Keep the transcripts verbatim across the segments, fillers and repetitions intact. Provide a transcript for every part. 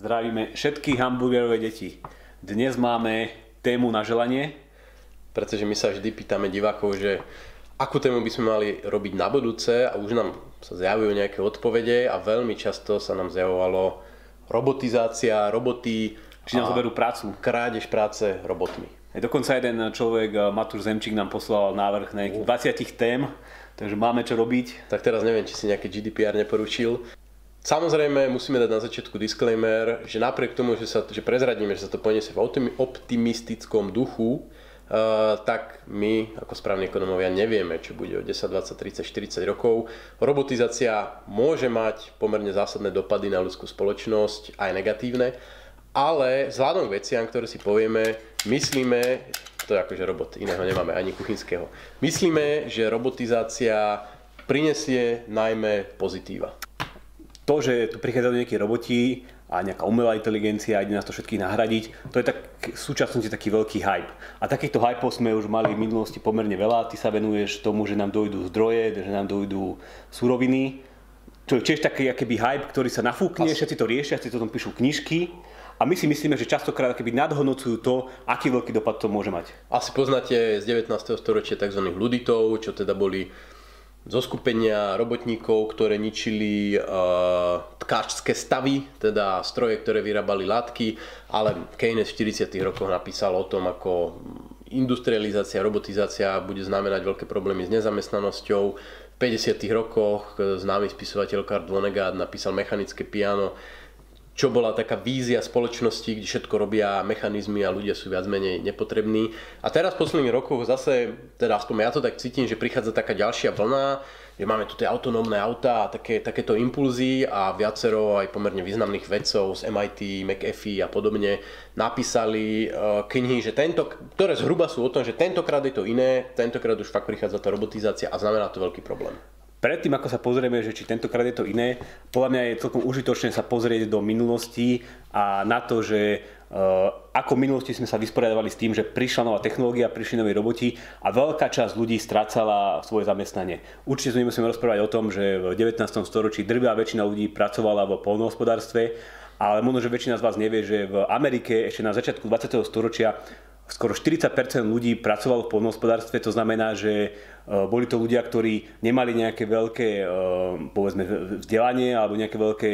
Zdravíme všetky hamburgerové deti. Dnes máme tému na želanie. Pretože my sa vždy pýtame divákov, že akú tému by sme mali robiť na budúce a už nám sa zjavujú nejaké odpovede a veľmi často sa nám zjavovalo robotizácia, roboty. Či nám zoberú prácu. Krádež práce robotmi. Je dokonca jeden človek, Matúš Zemčík, nám poslal návrh na nejakých dvadsať tém, takže máme čo robiť. Tak teraz neviem, či si nejaké G D P R neporučil. Samozrejme, musíme dať na začiatku disclaimer, že napriek tomu, že, sa, že prezradíme, že sa to poniesie v optimistickom duchu, uh, tak my, ako správni ekonomovia, nevieme, čo bude o desať, dvadsať, tridsať, štyridsať rokov. Robotizácia môže mať pomerne zásadné dopady na ľudskú spoločnosť, aj negatívne, ale vzhľadom k veciam, ktoré si povieme, myslíme, to je akože robot, iného nemáme, ani kuchynského, myslíme, že robotizácia prinesie najmä pozitíva. To, že tu prichádzajú nejakí roboti a nejaká umelá inteligencia a ide nás to všetkých nahradiť, to je tak v súčasnosti taký veľký hype. A takýchto hypeov sme už mali v minulosti pomerne veľa. Ty sa venuješ tomu, že nám dojdú zdroje, že nám dojdú suroviny. To je tiež taký akéby hype, ktorý sa nafúkne, všetci to riešia, všetci to tam píšu knižky. A my si myslíme, že častokrát akéby nadhodnocujú to, aký veľký dopad to môže mať. Asi poznáte z devätnásteho storočia tzv. Luditov, čo teda boli zo skupenia robotníkov, ktoré ničili e, tkáčské stavy, teda stroje, ktoré vyrábali látky, ale Keynes v štyridsiatych rokoch napísal o tom, ako industrializácia, robotizácia bude znamenať veľké problémy s nezamestnanosťou. V päťdesiatych rokoch známy spisovateľ Karl Vonnegut napísal Mechanické piano, čo bola taká vízia spoločnosti, kde všetko robia mechanizmy a ľudia sú viac menej nepotrební. A teraz v posledných rokoch zase, teda aspoň ja to tak cítim, že prichádza taká ďalšia vlna, že máme tu tie autonómne autá a také, takéto impulzy a viacero aj pomerne významných vedcov z M I T, McAfee a podobne napísali knihy, že tento, ktoré zhruba sú o tom, že tentokrát je to iné, tentokrát už fakt prichádza tá robotizácia a znamená to veľký problém. Predtým, ako sa pozrieme, že či tentokrát je to iné, podľa mňa je celkom užitočné sa pozrieť do minulosti a na to, že ako v minulosti sme sa vysporiadavali s tým, že prišla nová technológia, prišli nové roboti a veľká časť ľudí strácala svoje zamestnanie. Určite sme musíme rozprávať o tom, že v devätnástom storočí drvivá väčšina ľudí pracovala v poľnohospodárstve, ale možno, že väčšina z vás nevie, že v Amerike ešte na začiatku dvadsiateho storočia skoro štyridsať percent ľudí pracovalo v poľnohospodárstve, to znamená, že boli to ľudia, ktorí nemali nejaké veľké, povedzme, vzdelanie alebo nejaké veľké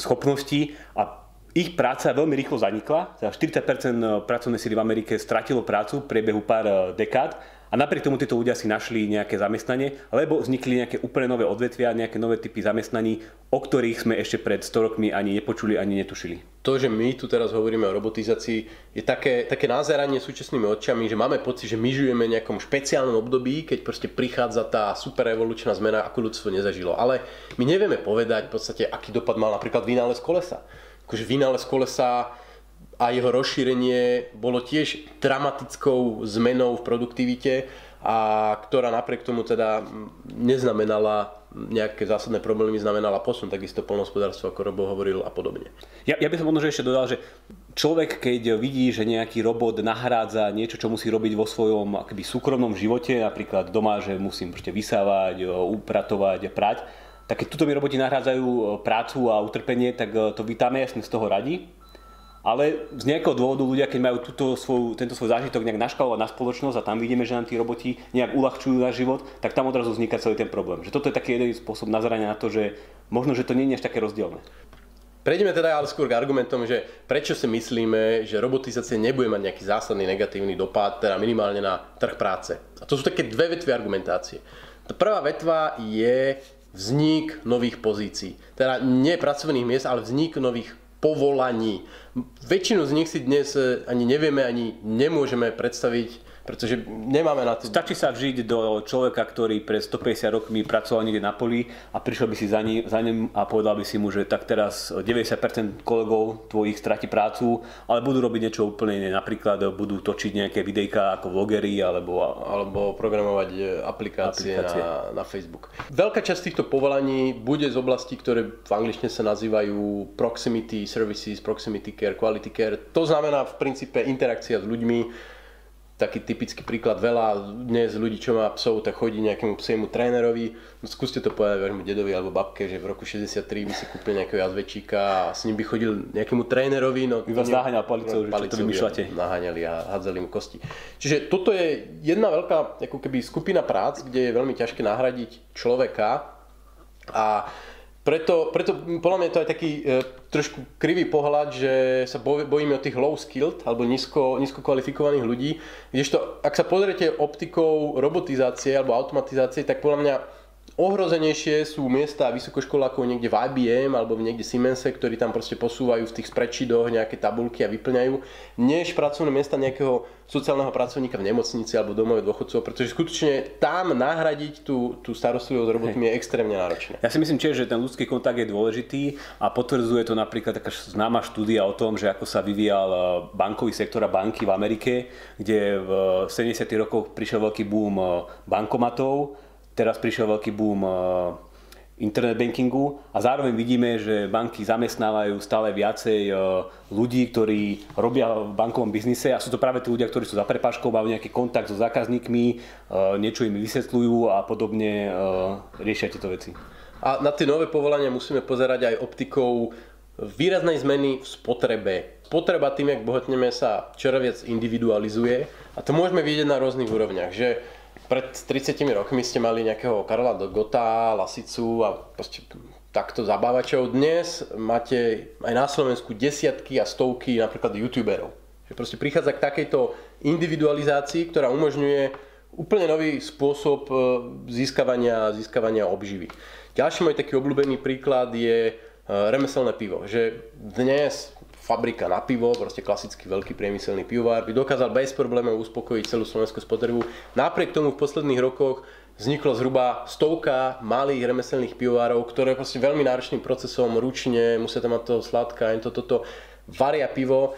schopnosti a ich práca veľmi rýchlo zanikla. štyridsať percent pracovnej síly v Amerike stratilo prácu v priebehu pár dekád a napriek tomu títo ľudia si našli nejaké zamestnanie, lebo vznikli nejaké úplne nové odvetvia, nejaké nové typy zamestnaní, o ktorých sme ešte pred sto rokmi ani nepočuli, ani netušili. To, že my tu teraz hovoríme o robotizácii, je také, také názeranie súčasnými očami, že máme pocit, že my žijeme v nejakom špeciálnom období, keď proste prichádza tá superevolučná zmena, akú ľudstvo nezažilo. Ale my nevieme povedať v podstate, aký dopad mal napríklad vynález kolesa. Akože vynález kolesa a jeho rozšírenie bolo tiež dramatickou zmenou v produktivite, a ktorá napriek tomu teda neznamenala nejaké zásadné problémy, znamenala posun, takisto poľnohospodárstvo, ako Robo hovoril a podobne. Ja, ja by som možno ešte dodal, že človek, keď vidí, že nejaký robot nahrádza niečo, čo musí robiť vo svojom akoby súkromnom živote, napríklad doma, že musím proste vysávať, upratovať, prať, tak keď tuto mi roboti nahrádzajú prácu a utrpenie, tak to vítame, ja sme z toho radi. Ale z nejakého dôvodu ľudia, keď majú túto svoju, tento svoj zážitok nejak naškalovať na spoločnosť a tam vidíme, že nám tí roboti nejak uľahčujú náš život, tak tam odrazu vzniká celý ten problém. Že toto je taký jeden spôsob nazerania na to, že možno, že to nie je až také rozdielne. Prejdeme teda ale skôr k argumentom, že prečo si myslíme, že robotizácia nebude mať nejaký zásadný negatívny dopad, teda minimálne na trh práce. A to sú také dve vetvy argumentácie. Tá prvá vetva je vznik nových pozícií. Teda nie pracovných miest, ale vznik nových povolaní. Väčšinu z nich si dnes ani nevieme, ani nemôžeme predstaviť, pretože nemáme na to. Stačí sa vžiť do človeka, ktorý pred stopäťdesiat rokmi pracoval niekde na poli a prišiel by si za ním, za ním a povedal by si mu, že tak teraz deväťdesiat percent kolegov tvojich stratí prácu, ale budú robiť niečo úplne iné. Napríklad budú točiť nejaké videjka ako vlogery alebo, alebo programovať aplikácie, aplikácie. Na, na Facebook. Veľká časť týchto povolaní bude z oblasti, ktoré v angličtine sa nazývajú proximity services, proximity care, quality care. To znamená v princípe interakcia s ľuďmi, taký typický príklad, veľa dnes ľudí, čo má psov, tak chodí nejakému psiemu trénerovi. Skúste to povedať vášmu dedovi alebo babke, že v roku šesťdesiattri by si kúpil nejakého jazvečíka a s ním by chodil nejakému trénerovi. No, by vás ne... naháňal palicou, že čo to vymýšľate. Naháňali a hádzali mu kosti. Čiže toto je jedna veľká ako keby skupina prác, kde je veľmi ťažké nahradiť človeka. A Preto, preto podľa mňa je to aj taký e, trošku krivý pohľad, že sa bojíme o tých low-skilled alebo nízko, nízko kvalifikovaných ľudí, kdežto ak sa pozriete optikou robotizácie alebo automatizácie, tak podľa mňa ohrozenejšie sú miesta vysokoškolákov niekde v í bé em alebo niekde Siemense, ktorí tam proste posúvajú v tých spreadsheetoch nejaké tabulky a vyplňajú, než pracovné miesta nejakého sociálneho pracovníka v nemocnici alebo domove dôchodcov, pretože skutočne tam nahradiť tú, tú starostlivosť s robotmi je extrémne náročné. Ja si myslím tiež, že ten ľudský kontakt je dôležitý a potvrdzuje to napríklad taká známa štúdia o tom, že ako sa vyvíjal bankový sektor a banky v Amerike, kde v sedemdesiatych rokoch prišiel veľký boom bankomatov. Teraz prišiel veľký boom internet bankingu a zároveň vidíme, že banky zamestnávajú stále viacej ľudí, ktorí robia v bankovom biznise a sú to práve tí ľudia, ktorí sú za prepážkou, majú nejaký kontakt so zákazníkmi, niečo im vysvetľujú a podobne riešia tieto veci. A na tie nové povolania musíme pozerať aj optikou výraznej zmeny v spotrebe. Potreba tým, jak bohatneme, sa čoraz viac individualizuje a to môžeme vidieť na rôznych úrovniach, že pred tridsiatimi rokmi ste mali nejakého Karla Gota, Lasicu a proste takto zabávačov. Dnes máte aj na Slovensku desiatky a stovky napríklad youtuberov. Že proste prichádza k takejto individualizácii, ktorá umožňuje úplne nový spôsob získavania, získavania obživy. Ďalší môj taký obľúbený príklad je remeselné pivo. Že dnes fabrika na pivo, proste klasický veľký priemyselný pivovár, by dokázal bez problémov uspokojiť celú slovenskú spotrebu. Napriek tomu v posledných rokoch vzniklo zhruba stovka malých remeselných pivovárov, ktoré proste veľmi náročným procesom ručne, musia tam mať toho sladka, aj toto, toto, varia pivo.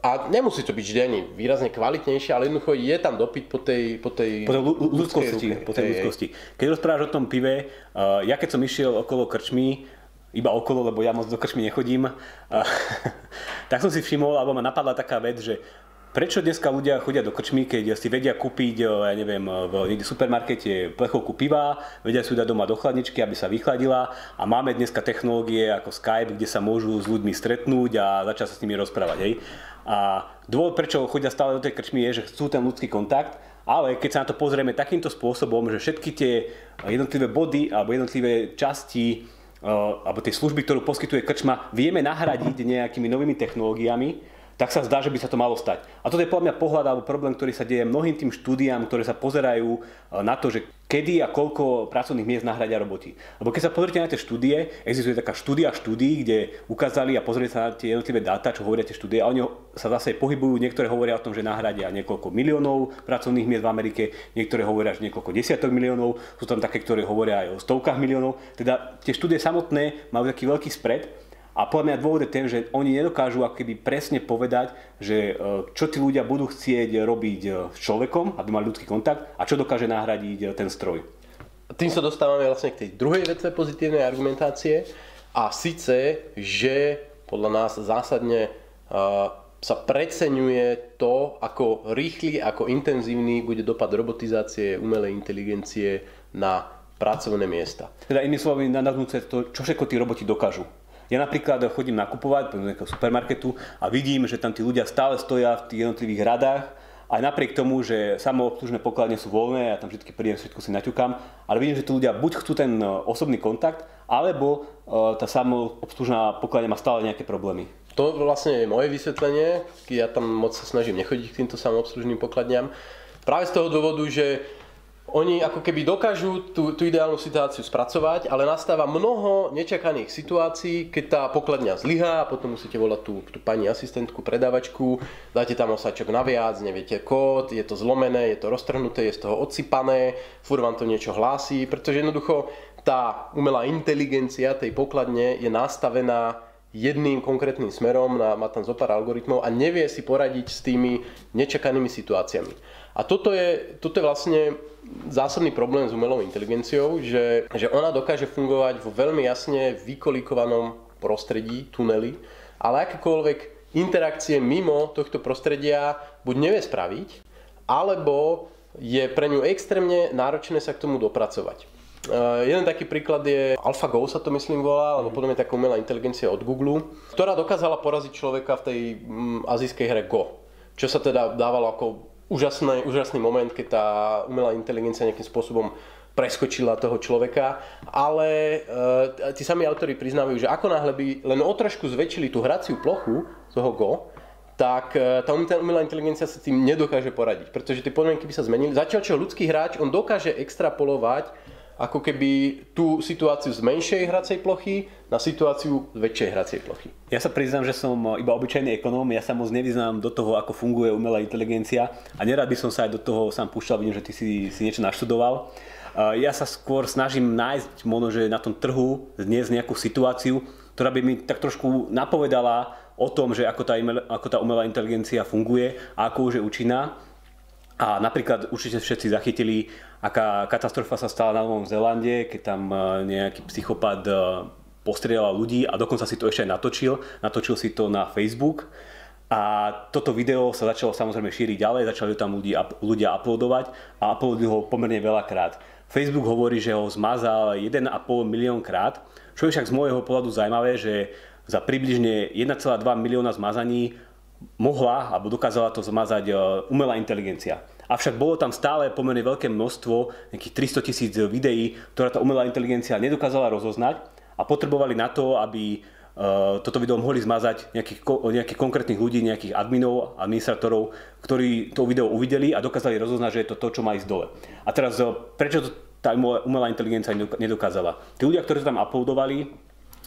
A nemusí to byť vždy ani výrazne kvalitnejšie, ale jednoducho je tam dopyt po tej, po tej, po tej ľudskosti. Po tej ľudskosti. Keď rozprávaš o tom pive, ja keď som išiel okolo krčmy, iba okolo, lebo ja moc do krčmy nechodím, tak som si všimol, alebo ma napadla taká vec, že prečo dneska ľudia chodia do krčmy, keď si vedia kúpiť, ja neviem, v supermarkete plechovku piva, vedia si ju dať doma do chladničky, aby sa vychladila a máme dneska technológie ako Skype, kde sa môžu s ľuďmi stretnúť a začať sa s nimi rozprávať. Hej. A dôvod, prečo chodia stále do tej krčmy, je, že chcú ten ľudský kontakt. Ale keď sa na to pozrieme takýmto spôsobom, že všetky tie jednotlivé body alebo jednotlivé časti alebo tej služby, ktorú poskytuje krčma, vieme nahradiť nejakými novými technológiami, tak sa zdá, že by sa to malo stať. A toto je podľa mňa pohľad alebo problém, ktorý sa deje mnohým tým štúdiám, ktoré sa pozerajú na to, že kedy a koľko pracovných miest nahradia roboti. Lebo keď sa pozrite na tie štúdie, existuje taká štúdia štúdií, kde ukázali a pozrite sa na tie jednotlivé dáta, čo hovoria tie štúdie, a oni sa zase pohybujú, niektoré hovoria o tom, že nahradia niekoľko miliónov pracovných miest v Amerike, niektoré hovoria, že niekoľko desiatok miliónov, sú tam také, ktoré hovoria aj o stovkách miliónov. Teda tie štúdie samotné majú taký veľký spread. A podľa mňa dôvod je ten, že oni nedokážu akoby presne povedať, že čo tí ľudia budú chcieť robiť s človekom, aby mali ľudský kontakt a čo dokáže nahradiť ten stroj. Tým sa dostávame vlastne k tej druhej vetve pozitívnej argumentácie a síce, že podľa nás zásadne sa preceňuje to, ako rýchly, ako intenzívny bude dopad robotizácie, umelej inteligencie na pracovné miesta. Teda inými slovami nadnúce to, čo všetko tí roboti dokážu. Ja napríklad chodím nakupovať do supermarketu a vidím, že tam tí ľudia stále stoja v tých jednotlivých radách aj napriek tomu, že samoobslužné pokladne sú voľné, ja tam všetky príjem, všetko si naťukám, ale vidím, že tí ľudia buď chcú ten osobný kontakt, alebo tá samoobslužná pokladňa má stále nejaké problémy. To vlastne je moje vysvetlenie, ja tam moc sa snažím nechodiť k týmto samoobslužným pokladňam. Práve z toho dôvodu, že oni ako keby dokážu tú, tú ideálnu situáciu spracovať, ale nastáva mnoho nečakaných situácií, keď tá pokladňa zlyhá, potom musíte volať tú, tú pani asistentku, predávačku, dáte tam osáčok naviac, neviete kód, je to zlomené, je to roztrhnuté, je z toho odsypané, furt vám to niečo hlási, pretože jednoducho tá umelá inteligencia tej pokladne je nastavená jedným konkrétnym smerom, má tam zopár algoritmov a nevie si poradiť s tými nečakanými situáciami. A toto je, toto je vlastne zásadný problém s umelou inteligenciou, že, že ona dokáže fungovať vo veľmi jasne vykolikovanom prostredí, tuneli, ale akékoľvek interakcie mimo tohto prostredia buď nevie spraviť, alebo je pre ňu extrémne náročné sa k tomu dopracovať. Uh, jeden taký príklad je AlphaGo, sa to myslím volá, alebo potom je taká umelá inteligencia od Google, ktorá dokázala poraziť človeka v tej mm, azijskej hre Go, čo sa teda dávalo ako úžasný, úžasný moment, keď tá umelá inteligencia nejakým spôsobom preskočila toho človeka, ale uh, tí sami autori priznávajú, že ako náhle by len o trošku zväčšili tú hraciu plochu toho Go, tak tá umelá inteligencia sa tým nedokáže poradiť, pretože tie podmienky by sa zmenili. Zatiaľ čo ľudský hráč, on dokáže extrapolovať ako keby tú situáciu z menšej hracej plochy na situáciu z väčšej hracej plochy. Ja sa priznám, že som iba obyčajný ekonóm, ja sa moc nevyznám do toho, ako funguje umelá inteligencia a nerad by som sa aj do toho sám púšťal, vidím, že ty si, si niečo naštudoval. Ja sa skôr snažím nájsť možno, že na tom trhu dnes nejakú situáciu, ktorá by mi tak trošku napovedala o tom, že ako tá, email, ako tá umelá inteligencia funguje a ako už je účinná. A napríklad určite všetci zachytili, aká katastrofa sa stala na Novom Zélande, keď tam nejaký psychopat postrieľal ľudí a dokonca si to ešte aj natočil. Natočil si to na Facebook. A toto video sa začalo samozrejme šíriť ďalej, začali tam ľudia, ľudia uploadovať a uploadili ho pomerne veľakrát. Facebook hovorí, že ho zmazal jeden a pol milión krát, čo je však z môjho pohľadu zaujímavé, že za približne jeden a pol milióna zmazaní mohla alebo dokázala to zmazať umelá inteligencia. Avšak bolo tam stále pomerne veľké množstvo, nejakých tristotisíc videí, ktoré tá umelá inteligencia nedokázala rozoznať a potrebovali na to, aby toto video mohli zmazať nejakých, nejakých konkrétnych ľudí, nejakých adminov, administratorov, ktorí to video uvideli a dokázali rozoznať, že je to to, čo má ísť dole. A teraz prečo to tá umelá inteligencia nedokázala? Tí ľudia, ktorí to tam uploadovali,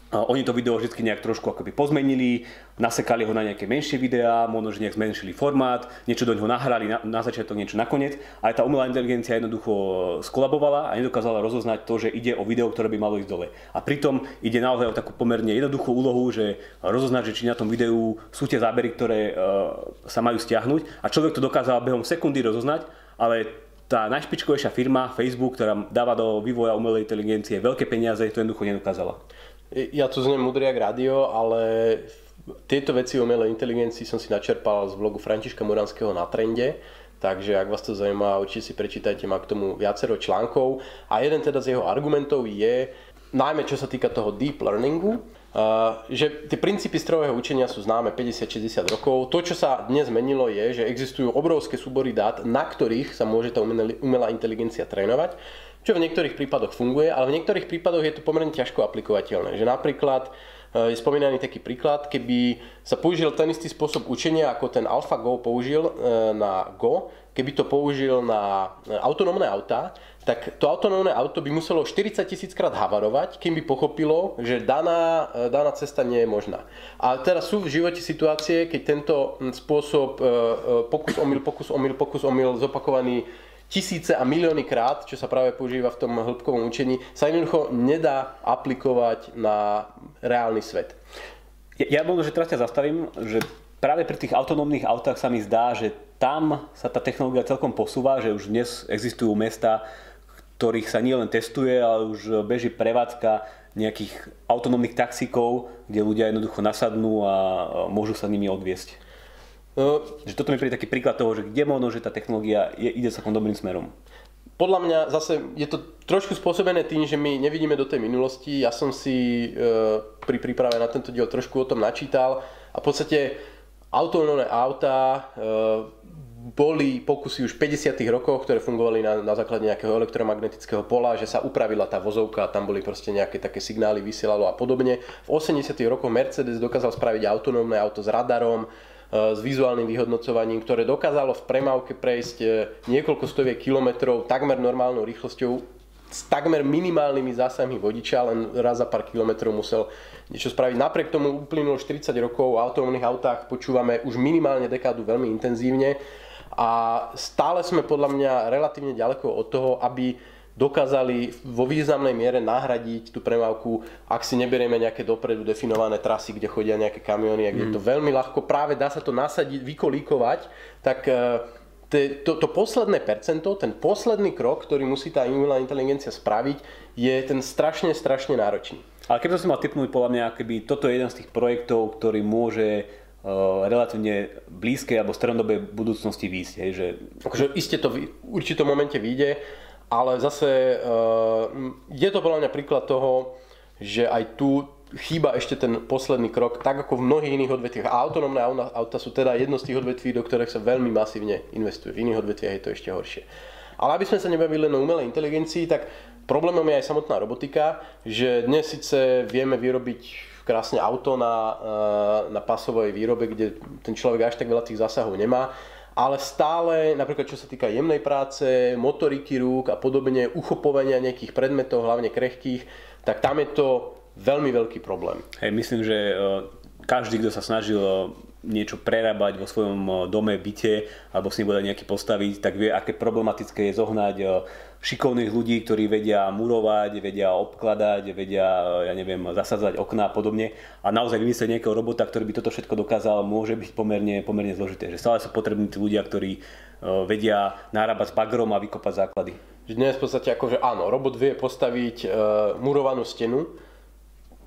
oni to video vždy nejak trošku akoby pozmenili, nasekali ho na nejaké menšie videá, možno že nejak zmenšili formát, niečo do neho nahrali na, na začiatok, niečo nakoniec. Aj tá umelá inteligencia jednoducho skolabovala a nedokázala rozoznať to, že ide o video, ktoré by malo ísť dole. A pritom ide naozaj o takú pomerne jednoduchú úlohu, že rozoznať, že či na tom videu sú tie zábery, ktoré e, sa majú stiahnuť. A človek to dokázal behom sekundy rozoznať, ale tá najšpičkovejšia firma Facebook, ktorá dáva do vývoja umelej inteligencie veľké peniaze, to jednoducho nedokázala. Ja tu znám mudriak rádio, ale tieto veci o umelej inteligencii som si načerpal z blogu Františka Muranského Na trende. Takže ak vás to zaujíma, určite si prečítajte, má k tomu viacero článkov. A jeden teda z jeho argumentov je, najmä čo sa týka toho deep learningu, že tie princípy strojového učenia sú známe päťdesiat až šesťdesiat rokov. To, čo sa dnes zmenilo, je, že existujú obrovské súbory dát, na ktorých sa môže tá umelá inteligencia trénovať, čo v niektorých prípadoch funguje, ale v niektorých prípadoch je to pomerne ťažko aplikovateľné. Že napríklad je spomínaný taký príklad, keby sa použil ten istý spôsob učenia, ako ten AlphaGo použil na Go, keby to použil na autonómne autá, tak to autonómne auto by muselo štyridsaťtisíc krát havarovať, kým by pochopilo, že daná, daná cesta nie je možná. A teraz sú v živote situácie, keď tento spôsob pokus, omyl, pokus, omyl, pokus, omyl zopakovaný tisíce a milióny krát, čo sa práve používa v tom hĺbkovom učení, sa jednoducho nedá aplikovať na reálny svet. Ja, ja možno, že teraz ťa zastavím, že práve pri tých autonómnych autách sa mi zdá, že tam sa tá technológia celkom posúva, že už dnes existujú mestá, ktorých sa nielen testuje, ale už beží prevádzka nejakých autonómnych taxíkov, kde ľudia jednoducho nasadnú a môžu sa nimi odviesť. No, že toto mi príde taký príklad toho, že kde možno, že tá technológia je, ide sa takým dobrým smerom. Podľa mňa zase je to trošku spôsobené tým, že my nevidíme do tej minulosti. Ja som si e, pri príprave na tento diel trošku o tom načítal a v podstate autonómne autá e, boli pokusy už v päťdesiatych rokoch, ktoré fungovali na, na základe nejakého elektromagnetického pola, že sa upravila tá vozovka, tam boli proste nejaké také signály, vysielalo a podobne. V osemdesiatych rokoch Mercedes dokázal spraviť autonómne auto s radarom, s vizuálnym vyhodnocovaním, ktoré dokázalo v premávke prejsť niekoľko stoviek kilometrov takmer normálnou rýchlosťou s takmer minimálnymi zásahmi vodiča, len raz za pár kilometrov musel niečo spraviť. Napriek tomu uplynulo štyridsať rokov, o autonómnych autách počúvame už minimálne dekádu veľmi intenzívne a stále sme podľa mňa relatívne ďaleko od toho, aby dokázali vo významnej miere nahradiť tú premávku, ak si neberieme nejaké dopredu definované trasy, kde chodia nejaké kamióny a kde mm. to veľmi ľahko, práve dá sa to nasadiť, vykolíkovať, tak te, to, to posledné percento, ten posledný krok, ktorý musí tá umelá inteligencia spraviť, je ten strašne, strašne náročný. Ale keby som si mal tipnúť, podľa mňa, keby toto je jeden z tých projektov, ktorý môže relatívne blízkej alebo strednodobej budúcnosti výjsť. Že... Takže iste to v určitom momente vyjde, ale zase je to podľa mňa príklad toho, že aj tu chýba ešte ten posledný krok, tak ako v mnohých iných odvetviach. A autonómne auta sú teda jedno z tých odvetví, do ktorých sa veľmi masívne investuje. V iných odvetviach je to ešte horšie. Ale aby sme sa nebavili len o umelej inteligencii, tak problémom je aj samotná robotika, že dnes síce vieme vyrobiť krásne auto na, na pasovej výrobe, kde ten človek až tak veľa tých zásahov nemá, ale stále, napríklad čo sa týka jemnej práce, motoriky rúk a podobne, uchopovania nejakých predmetov, hlavne krehkých, tak tam je to veľmi veľký problém. Hej, myslím, že každý, kto sa snažil niečo prerábať vo svojom dome, byte, alebo si nebude nejaký postaviť, tak vie, aké problematické je zohnať šikovných ľudí, ktorí vedia murovať, vedia obkladať, vedia, ja neviem, zasadzať okná a podobne. A naozaj vymyslieť nejakého robota, ktorý by toto všetko dokázal, môže byť pomerne, pomerne zložité. Že stále sú potrební tí ľudia, ktorí vedia narábať s bagrom a vykopať základy. Dnes v podstate akože áno, robot vie postaviť e, murovanú stenu.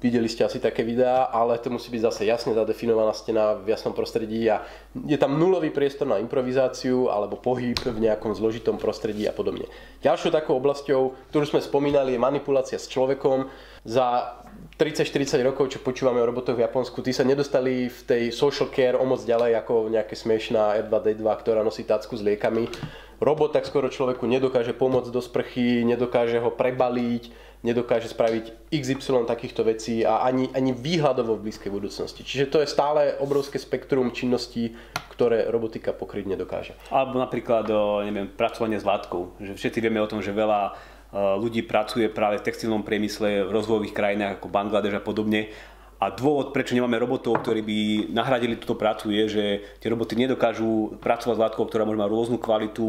Videli ste asi také videá, ale to musí byť zase jasne zadefinovaná stena v jasnom prostredí a je tam nulový priestor na improvizáciu alebo pohyb v nejakom zložitom prostredí a podobne. Ďalšou takou oblasťou, ktorú sme spomínali, je manipulácia s človekom. Za tridsať štyridsať rokov, čo počúvame o robotoch v Japonsku, tí sa nedostali v tej social care o moc ďalej ako nejaká smiešná er dva dé dva, ktorá nosí tácku s liekami. Robot tak skoro človeku nedokáže pomôcť do sprchy, nedokáže ho prebaliť, nedokáže spraviť iks ypsilon takýchto vecí a ani, ani výhľadovo v blízkej budúcnosti. Čiže to je stále obrovské spektrum činností, ktoré robotika pokryť nedokáže. Alebo napríklad, neviem, pracovanie s látkou. Že všetci vieme o tom, že veľa ľudí pracuje práve v textilnom priemysle, v rozvojových krajinách ako Bangladeš a podobne. A dôvod, prečo nemáme robotov, ktorí by nahradili túto prácu, je, že tie roboty nedokážu pracovať s látkou, ktorá môže mať rôznu kvalitu,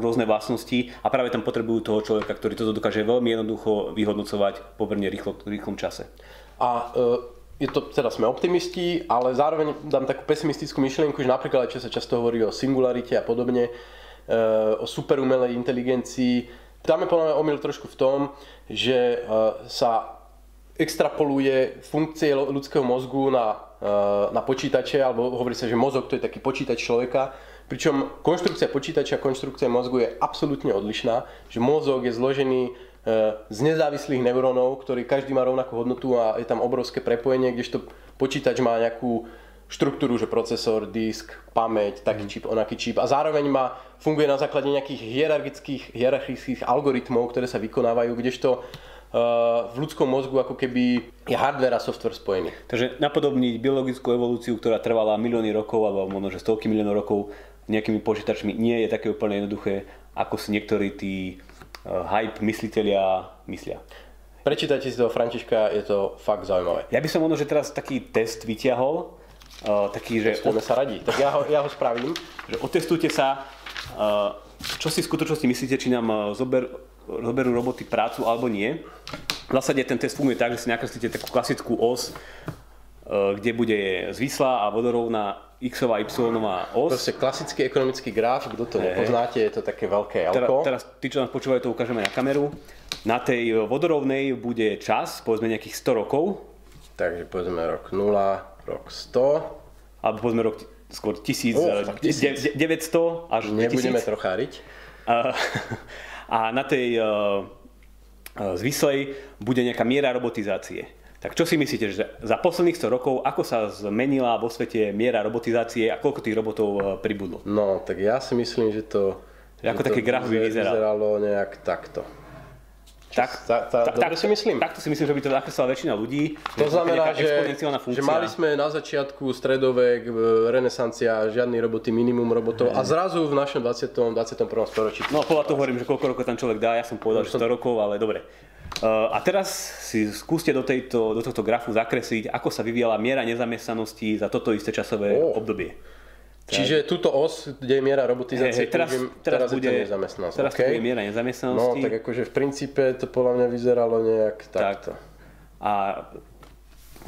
rôzne vlastnosti a práve tam potrebujú toho človeka, ktorý toto dokáže veľmi jednoducho vyhodnocovať pomerne rýchlo, v rýchlom čase. A e, je to, teda sme optimisti, ale zároveň dám takú pesimistickú myšlienku, že napríklad, čo sa často hovorí o singularite a podobne, e, o superumelej inteligencii, tam je podľa mňa omyl trošku v tom, že e, sa extrapoluje funkcie ľudského mozgu na, na počítače, alebo hovorí sa, že mozog to je taký počítač človeka, pričom konštrukcia počítača a konštrukcia mozgu je absolútne odlišná, že mozog je zložený z nezávislých neurónov, ktorý každý má rovnakú hodnotu a je tam obrovské prepojenie, kdežto počítač má nejakú štruktúru, že procesor, disk, pamäť, taký čip, onaký čip a zároveň má, funguje na základe nejakých hierarchických, hierarchických algoritmov, ktoré sa vykonávajú, kdežto v ľudskom mozgu ako keby je hardware a software spojený. Takže napodobniť biologickú evolúciu, ktorá trvala milióny rokov, alebo možno že stovky miliónov rokov nejakými počítačmi nie je také úplne jednoduché, ako si niektorí tí hype myslitelia myslia. Prečítajte si toho Františka, je to fakt zaujímavé. Ja by som možno že teraz taký test vyťahol, taký, že... Testujeme sa radi, tak ja ho, ja ho spravím. Že otestujte sa, čo si v skutočnosti myslíte, či nám zober... zoberú roboty prácu alebo nie. V zásade ten test funguje tak, že si nakreslíte takú klasickú os, kde bude zvislá a vodorovná x-ová, y-ová os. Proste klasický ekonomický graf, kto to nepoznáte, je to také veľké elko. Teraz, teraz tí, čo nás počúvajú, to ukážeme na kameru. Na tej vodorovnej bude čas, povedzme nejakých sto rokov. Takže povedzme rok nula, rok sto. Alebo povedzme rok skôr tisíc deväťsto až dvetisíc. Nebudeme trocháriť. A na tej uh, zvislej bude nejaká miera robotizácie. Tak čo si myslíte, že za posledných sto rokov, ako sa zmenila vo svete miera robotizácie a koľko tých robotov pribudlo? No, tak ja si myslím, že to, ako že také to graf by vyzeralo. vyzeralo nejak takto. Tak, tá, tá, tá, dobre tak, si myslím. Takto si myslím, že by to nakreslila väčšina ľudí. To znamená, že, že mali sme na začiatku stredovek, renesancia, žiadny roboty, minimum robotov hmm. a zrazu v našom dvadsiatom, dvadsiatom prvom storočí. No podľa toho hovorím, že koľko rokov tam človek dá, ja som povedal, že sto rokov, ale dobre. Uh, a teraz si skúste do, tejto, do tohto grafu zakresliť, ako sa vyvíjala miera nezamestnanosti za toto isté časové oh. obdobie. Čiže túto os, kde je miera robotizácie, hey, hey, teraz, teraz, teraz bude nezamestnanosť. Teraz okay. bude miera nezamestnanosti. No tak akože v princípe to podľa mňa vyzeralo nejak takto. Tak. A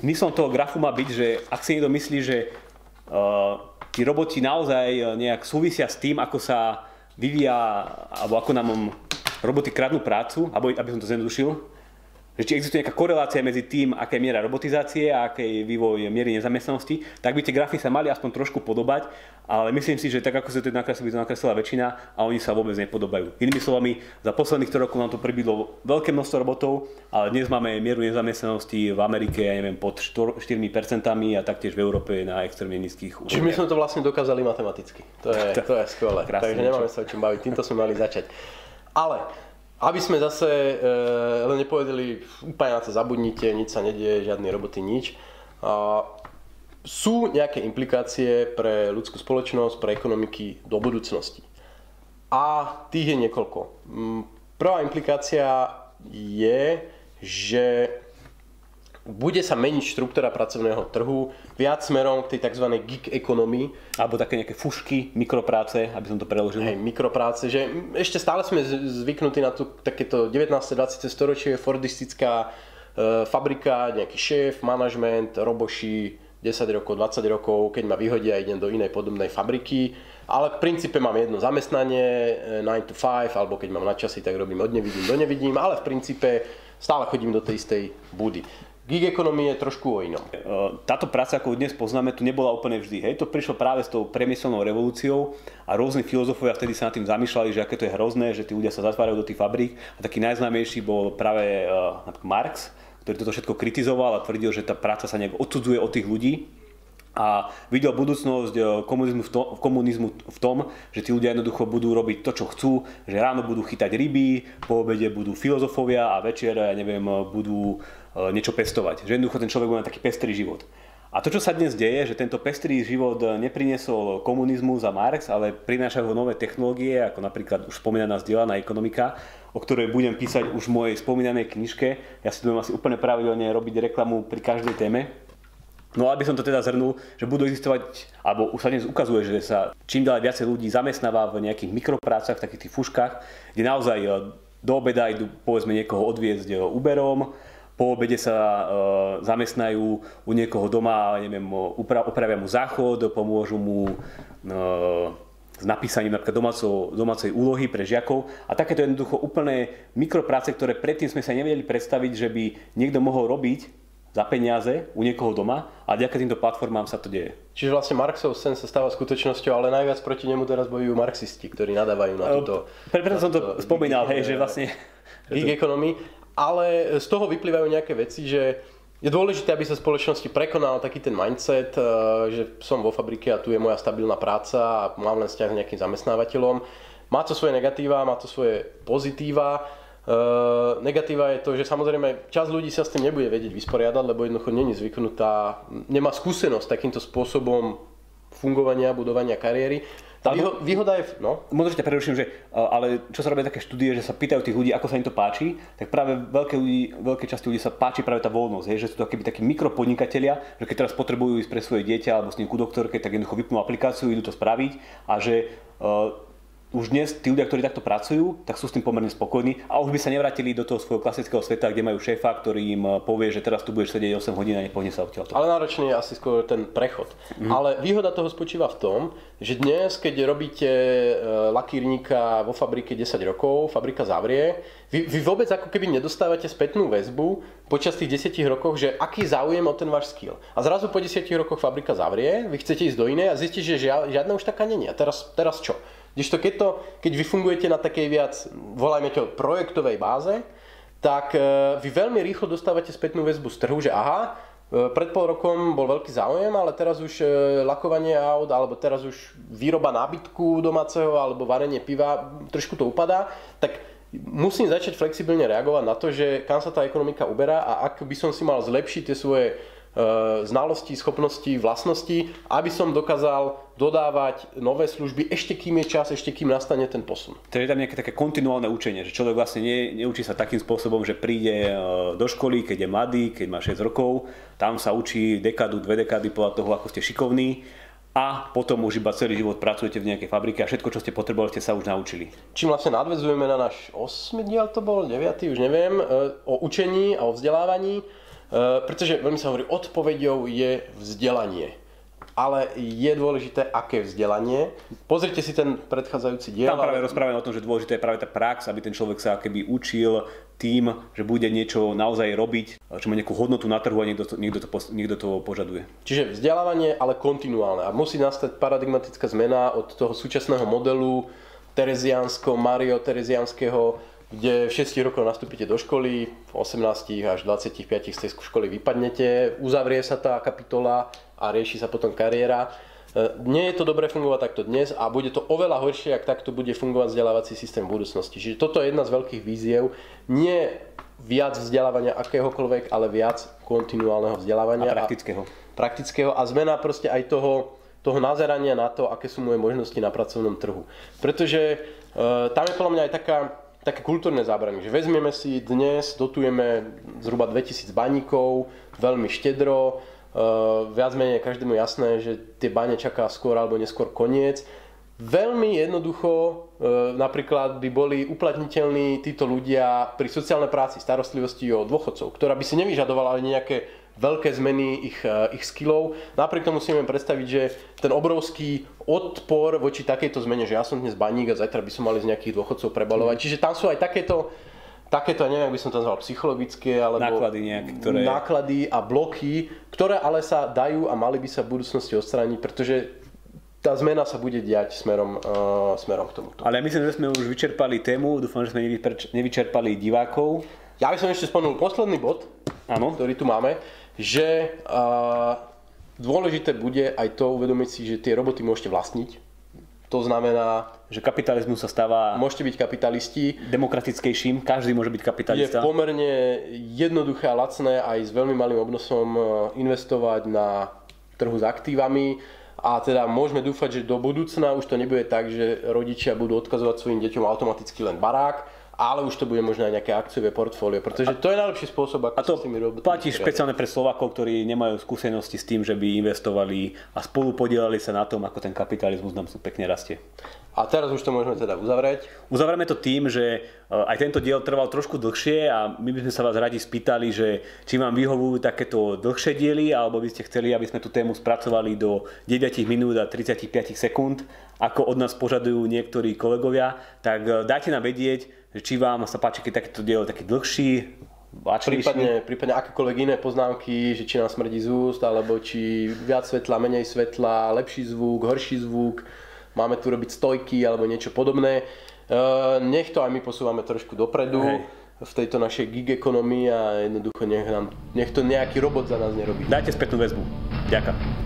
myslom toho grafu má byť, že ak si niekto myslí, že uh, tí roboti naozaj nejak súvisia s tým, ako sa vyvíja, alebo ako nám roboty kradnú prácu, alebo aby som to zjednodušil, že či existuje nejaká korelácia medzi tým, aká je miera robotizácie a aké je vývoj miery nezamestnanosti, tak by tie grafy sa mali aspoň trošku podobať, ale myslím si, že tak ako sa to nakreslí, by to nakreslila väčšina a oni sa vôbec nepodobajú. Inými slovami, za posledných tri rokov nám to pribudlo veľké množstvo robotov, ale dnes máme mieru nezamestnanosti v Amerike, ja neviem, pod štyri percentá a taktiež v Európe na extrémne nízkych úrovniach. Čiže my sme to vlastne dokázali matematicky. To je, to je skvelé. Takže nemáme sa o čom baviť. Týmto sme mali začať. Ale aby sme zase e, len nepovedali, úplne na to zabudnite, nič sa nedieje, žiadne roboty, nič. A sú nejaké implikácie pre ľudskú spoločnosť, pre ekonomiky do budúcnosti. A tých je niekoľko. Prvá implikácia je, že bude sa meniť štruktúra pracovného trhu viac smerom k tej tzv. Gig economy. Alebo také nejaké fušky, mikropráce, aby som to preložil. Hej, mikropráce, že ešte stále sme zvyknutí na tú, takéto devätnáste dvadsiate storočie, fordistická e, fabrika, nejaký šéf, manažment, roboši, desať rokov, dvadsať rokov, keď ma vyhodia, idem do inej podobnej fabriky. Ale v princípe mám jedno zamestnanie, nine to five, alebo keď mám na časy, tak robím od nevidím do nevidím, ale v princípe stále chodím do tej istej budy. Gig ekonomia je trošku o inom. Táto práca, ako dnes poznáme, tu nebola úplne vždy. Hej, to prišlo práve s tou priemyselnou revolúciou a rôzni filozofovia vtedy sa nad tým zamýšľali, že aké to je hrozné, že tí ľudia sa zatvárajú do tých fabrík. A taký najznámejší bol práve napríklad Marx, ktorý toto všetko kritizoval a tvrdil, že tá práca sa nejak odsudzuje od tých ľudí. A videl budúcnosť komunizmu v, to, komunizmu v tom, že tí ľudia jednoducho budú robiť to, čo chcú, že ráno budú chytať ryby, po obede budú filozofovia a večer, ja neviem, budú niečo pestovať. Že jednoducho ten človek bude mať taký pestrý život. A to, čo sa dnes deje, že tento pestrý život nepriniesol komunizmus a Marx, ale prinášajú ho nové technológie, ako napríklad už spomínaná zdieľaná ekonomika, o ktorej budem písať už v mojej spomínanej knižke. Ja si budem asi úplne pravidelne robiť reklamu pri každej téme. No aby som to teda zhrnul, že budú existovať, alebo už sa dnes ukazuje, že sa čím ďalej viacej ľudí zamestnáva v nejakých mikroprácach, v takých tých fuškách, kde naozaj do obeda idú povedzme niekoho odviezť Uberom, po obede sa e, zamestnajú u niekoho doma, neviem, upra- upravia mu záchod, pomôžu mu e, s napísaním napríklad domáco, domácej úlohy pre žiakov. A takéto jednoducho úplné mikropráce, ktoré predtým sme sa nevedeli predstaviť, že by niekto mohol robiť za peniaze u niekoho doma a vďaka týmto platformám sa to deje. Čiže vlastne Marxov sen sa stáva skutočnosťou, ale najviac proti nemu teraz bojujú marxisti, ktorí nadávajú na túto... Preto som to spomínal, hej, že vlastne... Gig economy, ale z toho vyplývajú nejaké veci, že je dôležité, aby sa spoločnosti prekonal taký ten mindset, že som vo fabrike a tu je moja stabilná práca a mám len vzťah s nejakým zamestnávateľom. Má to svoje negatíva, má to svoje pozitíva. Uh, negatíva je to, že samozrejme časť ľudí sa s tým nebude vedieť vysporiadať, lebo jednoducho není zvyknutá, nemá skúsenosť takýmto spôsobom fungovania, budovania kariéry. Tá výho- výhoda je... No? Možno ťa preruším, že, ale čo sa robia také štúdie, že sa pýtajú tých ľudí, ako sa im to páči, tak práve veľké, ľudí, veľké časti ľudí sa páči práve tá voľnosť, je, že sú to akéby takí mikropodnikatelia, že keď teraz potrebujú ísť pre svoje dieťa alebo s ním ku doktorke, tak jednoducho vypnú aplikáciu, idú to spraviť a že uh, už dnes tí ľudia, ktorí takto pracujú, tak sú s tým pomerne spokojní a už by sa nevrátili do toho svojho klasického sveta, kde majú šéfa, ktorý im povie, že teraz tu budeš sedieť osem hodín a nepohne sa odtiaľto. Ale náročný je asi skôr ten prechod. Mm-hmm. Ale výhoda toho spočíva v tom, že dnes, keď robíte lakírníka vo fabrike desať rokov, fabrika zavrie, vy, vy vôbec ako keby nedostávate spätnú väzbu počas tých desiatich rokov, že aký záujem o ten váš skill. A zrazu po desiatich rokoch fabrika zavrie, vy chcete ísť do inej a zistíte, že žiadna už taká není. A teraz, teraz čo? Kdežto keď, to, keď vy fungujete na takej viac, volajme to, projektovej báze, tak vy veľmi rýchlo dostávate spätnú väzbu z trhu, že aha, pred pol rokom bol veľký záujem, ale teraz už lakovanie aut, alebo teraz už výroba nábytku domáceho, alebo varenie piva, trošku to upadá, tak musím začať flexibilne reagovať na to, že kam sa tá ekonomika uberá a ak by som si mal zlepšiť tie svoje znalosti, schopnosti, vlastnosti, aby som dokázal dodávať nové služby ešte kým je čas, ešte kým nastane ten posun. To je tam nejaké také kontinuálne učenie, že človek vlastne ne, neučí sa takým spôsobom, že príde do školy, keď je mladý, keď má šesť rokov, tam sa učí dekadu, dve dekády podľa toho, ako ste šikovní a potom už iba celý život pracujete v nejakej fabrike a všetko, čo ste potrebovali, ste sa už naučili. Čím vlastne nadväzujeme na náš osmy diel to bol, deviaty, už neviem, o učení a o vzdelávaní. Pretože veľmi sa hovorí, odpoveďou je vzdelanie. ale je dôležité, aké vzdelanie. Pozrite si ten predchádzajúci diel. Tam práve rozprávame o tom, že dôležité je práve tá prax, aby ten človek sa akoby učil tým, že bude niečo naozaj robiť, čo má nejakú hodnotu na trhu a niekto to, niekto to, niekto to požaduje. Čiže vzdelávanie, ale kontinuálne. A musí nastať paradigmatická zmena od toho súčasného modelu tereziánsko-mario tereziánskeho, kde v šesť rokov nastúpite do školy, v osemnástich až dvadsiatich piatich z tej školy vypadnete, uzavrie sa tá kapitola a rieši sa potom kariéra. Nie je to dobre fungovať takto dnes a bude to oveľa horšie, ak takto bude fungovať vzdelávací systém v budúcnosti. Čiže toto je jedna z veľkých víziev. Nie viac vzdelávania akéhokoľvek, ale viac kontinuálneho vzdelávania. A praktického. A praktického a zmena proste aj toho, toho nazerania na to, aké sú moje možnosti na pracovnom trhu. Pretože e, tam je podľa mňa aj taká také kultúrne zábrany, že vezmeme si dnes, dotujeme zhruba dvetisíc baníkov, veľmi štedro, viac menej každému jasné, že tie bane čaká skôr alebo neskôr koniec. Veľmi jednoducho napríklad by boli uplatniteľní títo ľudia pri sociálnej práci, starostlivosti o dôchodcov, ktorá by si nevyžadovala ale nejaké veľké zmeny ich, ich skillov. Napriek tomu musíme predstaviť, že ten obrovský odpor voči takejto zmene, že ja som dnes baník a zajtra by som mal z nejakých dôchodcov prebalovať. Mm. Čiže tam sú aj takéto, takéto neviem, ak by som to nazval, psychologické alebo náklady, nejak, ktoré... náklady a bloky, ktoré ale sa dajú a mali by sa v budúcnosti odstrániť, pretože tá zmena sa bude diať smerom, uh, smerom k tomuto. Ale ja myslím, že sme už vyčerpali tému, dúfam, že sme nevyčerpali divákov. Ja by som ešte spomenul posledný bod, áno, ktorý tu máme, že uh, dôležité bude aj to uvedomiť si, že tie roboty môžete vlastniť. To znamená, že kapitalizmus sa stáva... Môžete byť kapitalisti. Demokratickejším, každý môže byť kapitalista. Je pomerne jednoduché a lacné aj s veľmi malým obnosom investovať na trhu s aktívami. A teda môžeme dúfať, že do budúcna už to nebude tak, že rodičia budú odkazovať svojim deťom automaticky len barák, ale už to bude možno aj nejaké akciové portfólio, pretože to je najlepší spôsob, ako sa s tými robotmi. A to platí špeciálne pre Slovákov, ktorí nemajú skúsenosti s tým, že by investovali a spolupodielali sa na tom, ako ten kapitalizmus nám pekne rastie. A teraz už to môžeme teda uzavrieť. Uzavrieme to tým, že aj tento diel trval trošku dlhšie a my by sme sa vás radi spýtali, že či vám vyhovujú takéto dlhšie diely, alebo by ste chceli, aby sme tú tému spracovali do deväť minút a tridsaťpäť sekúnd, ako od nás požadujú niektorí kolegovia, tak dajte nám vedieť, či vám sa páči, keď takýto diel je taký dlhší. Prípadne, prípadne akékoľvek iné poznámky, že či nám smrdí z úst, alebo či viac svetla, menej svetla, lepší zvuk, horší zvuk. Máme tu robiť stojky alebo niečo podobné. Nech to aj my posúvame trošku dopredu v tejto našej gig ekonomii a jednoducho nech, nám, nech to nejaký robot za nás nerobí. Dajte spätnú väzbu. Ďakujem.